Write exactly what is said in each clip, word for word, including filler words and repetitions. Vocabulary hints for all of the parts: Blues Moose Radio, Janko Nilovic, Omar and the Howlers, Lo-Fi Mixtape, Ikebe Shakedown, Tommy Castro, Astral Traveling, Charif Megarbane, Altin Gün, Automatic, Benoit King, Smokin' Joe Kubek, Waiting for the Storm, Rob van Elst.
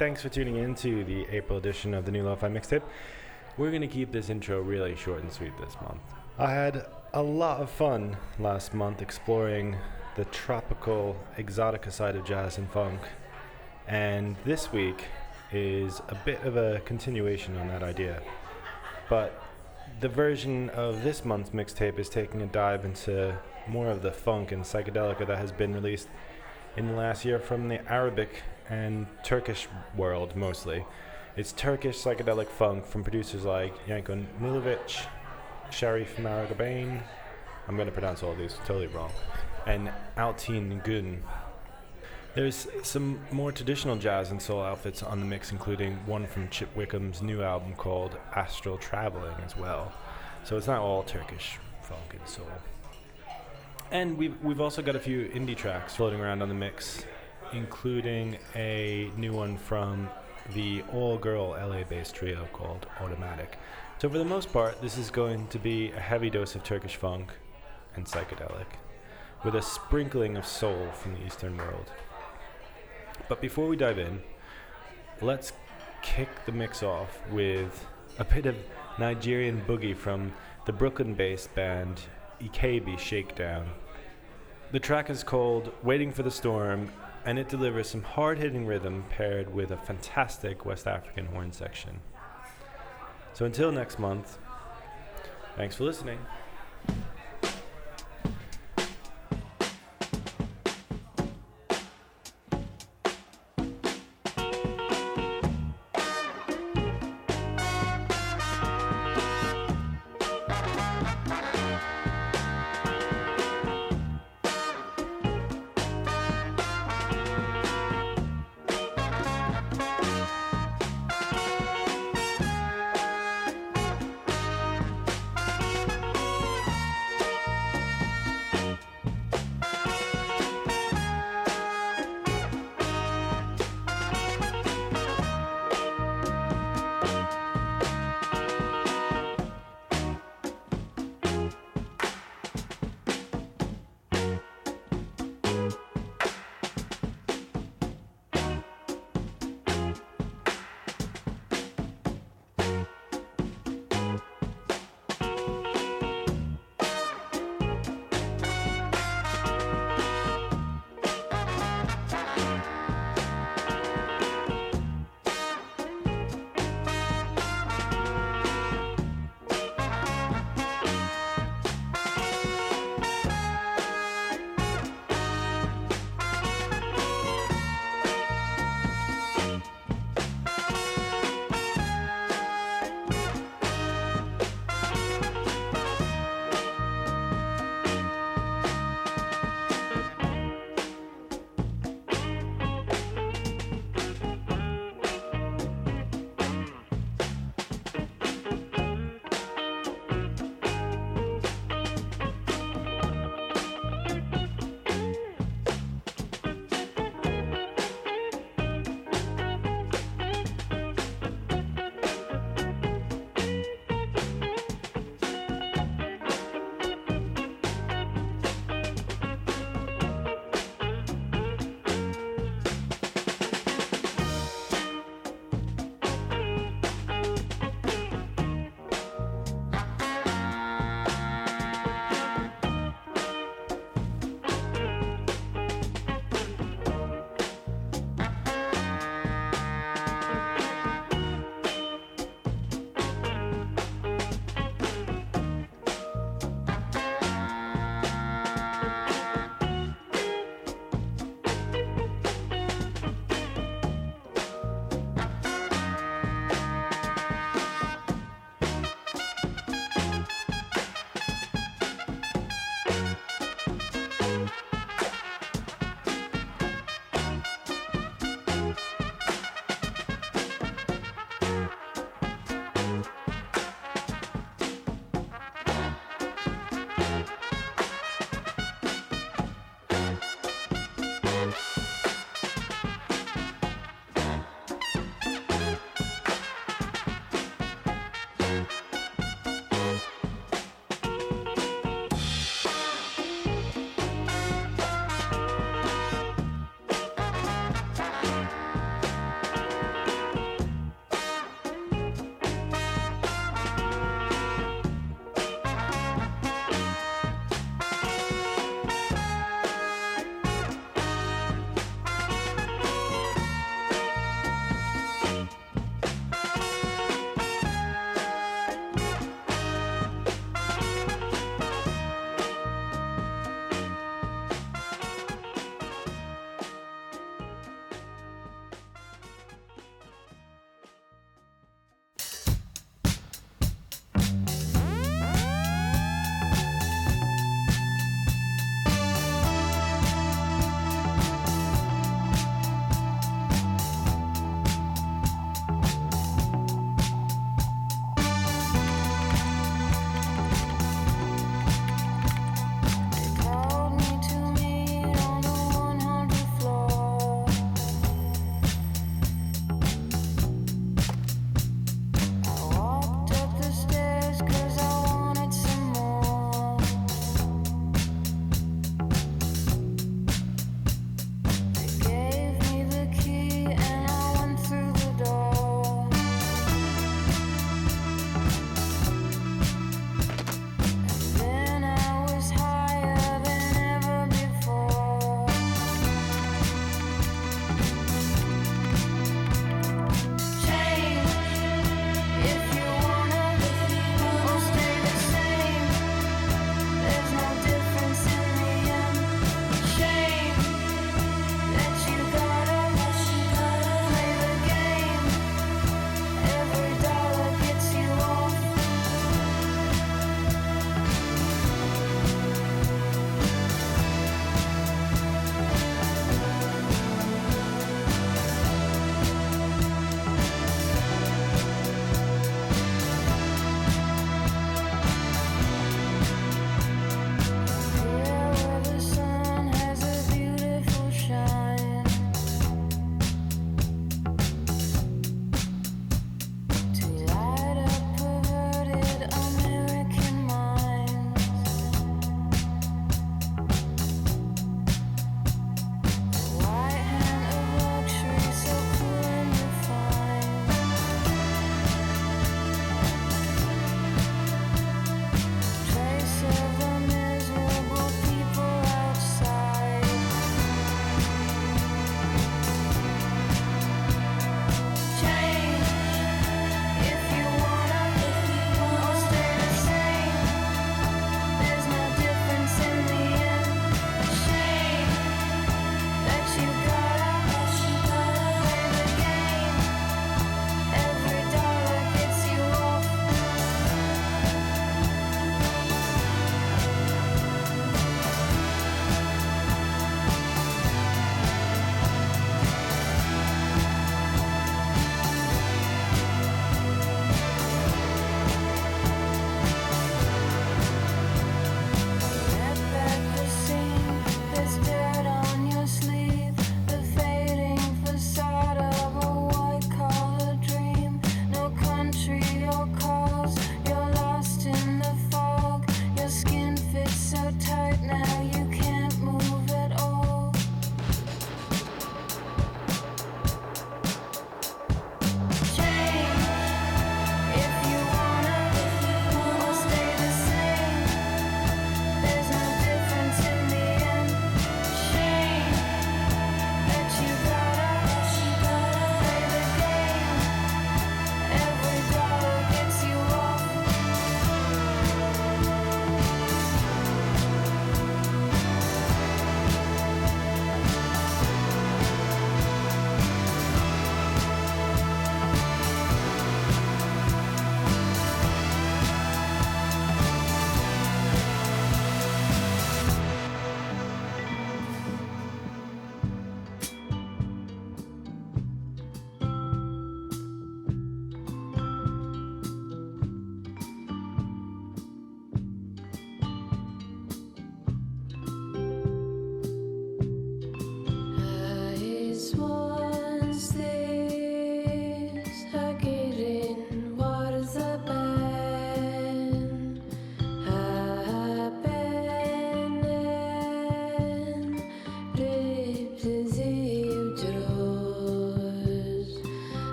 Thanks for tuning in to the April edition of the new Lo-Fi Mixtape. We're going to keep this intro really short and sweet this month. I had a lot of fun last month exploring the tropical, exotica side of jazz and funk. And this week is a bit of a continuation on that idea. But the version of this month's mixtape is taking a dive into more of the funk and psychedelica that has been released in the last year from the Arabic and Turkish world mostly. It's Turkish psychedelic funk from producers like Janko Nilovic, Charif Megarbane, I'm going to pronounce all these totally wrong, and Altin Gün. There's some more traditional jazz and soul outfits on the mix, including one from Chip Wickham's new album called Astral Traveling as well. So it's not all Turkish funk and soul. And we've, we've also got a few indie tracks floating around on the mix, including a new one from the all-girl L A-based trio called Automatic. So for the most part, this is going to be a heavy dose of Turkish funk and psychedelic, with a sprinkling of soul from the Eastern world. But before we dive in, let's kick the mix off with a bit of Nigerian boogie from the Brooklyn-based band Ikebe Shakedown. The track is called Waiting for the Storm, and it delivers some hard-hitting rhythm paired with a fantastic West African horn section. So until next month, thanks for listening.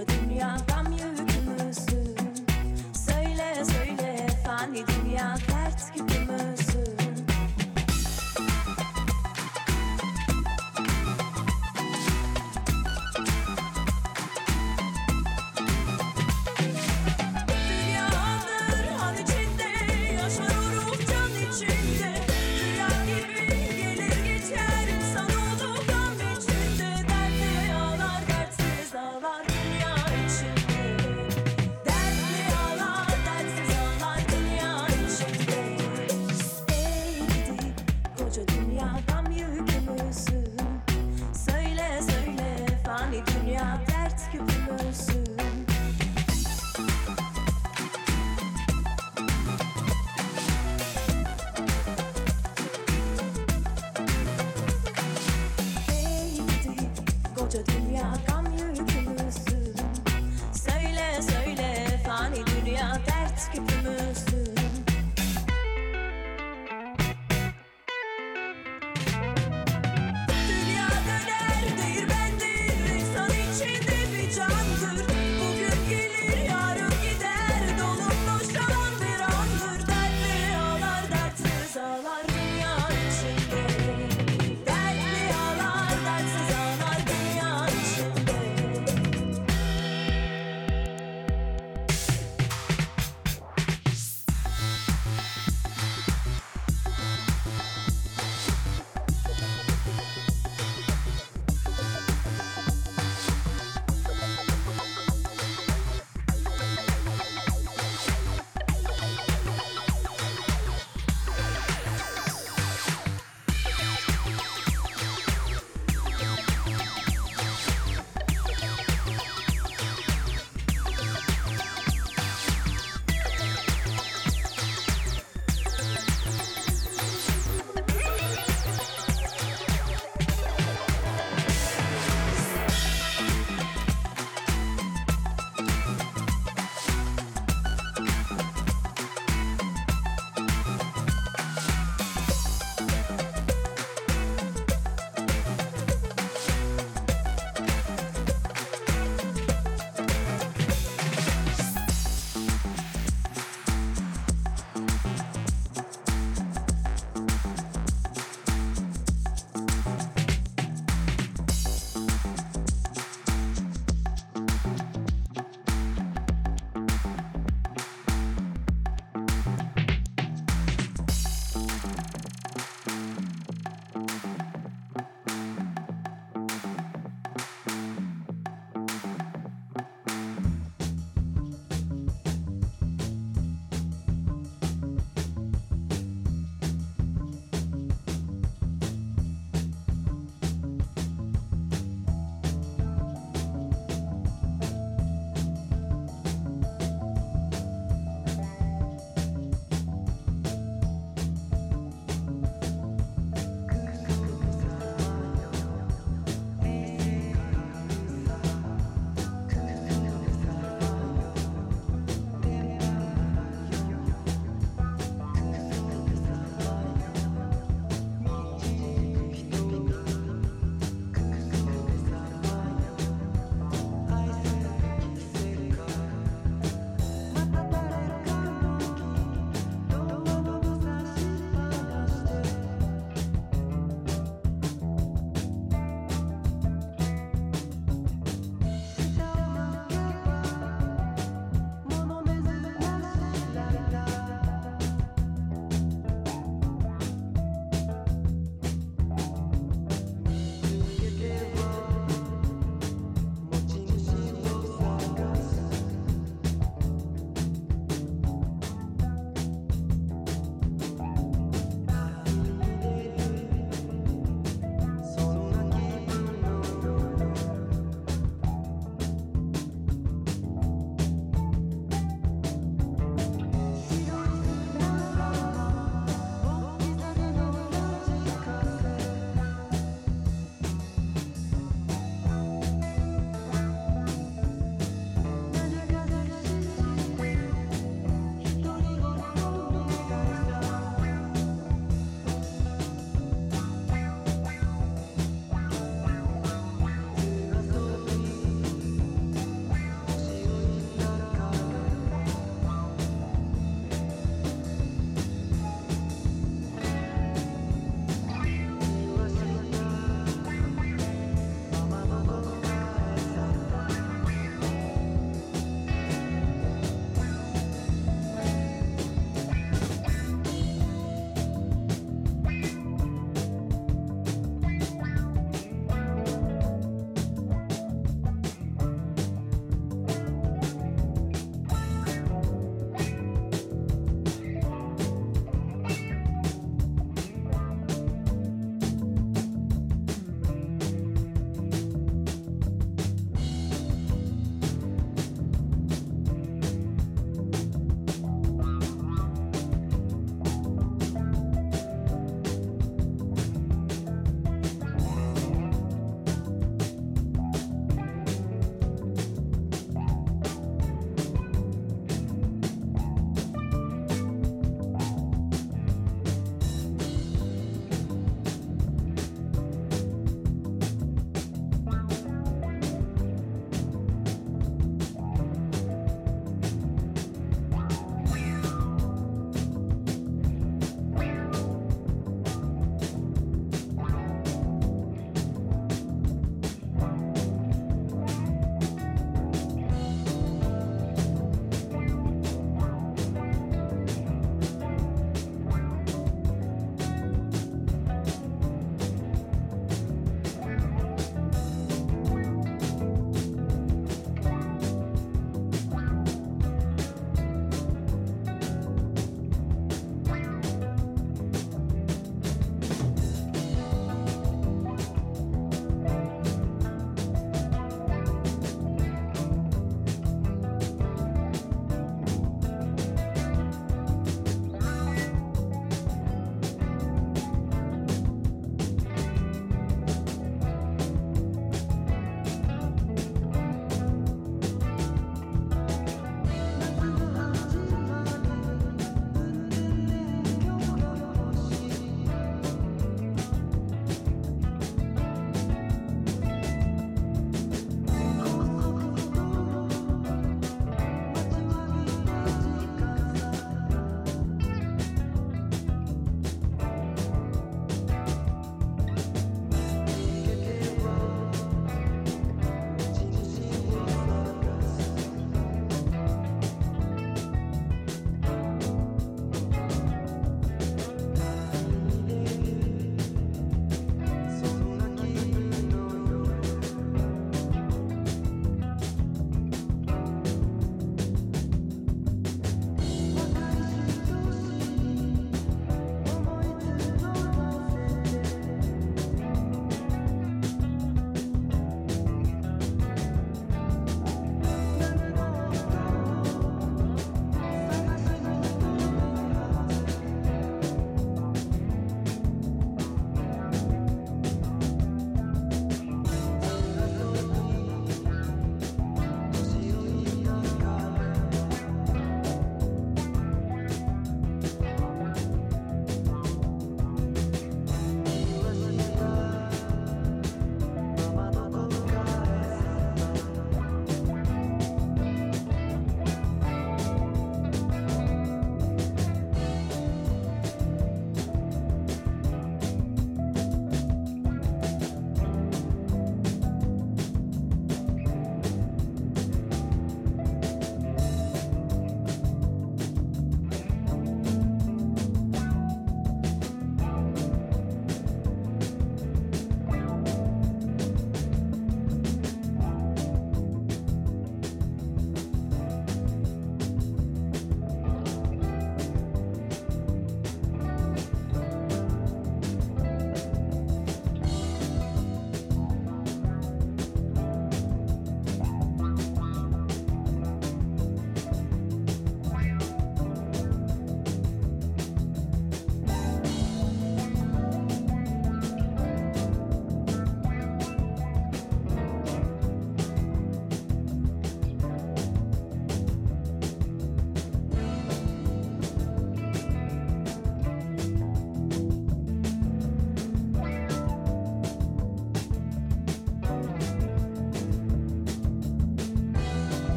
Koca dünya gam yükümüzü. Söyle söyle fani dünya dert yükümüzü. Dünya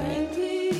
Thank you.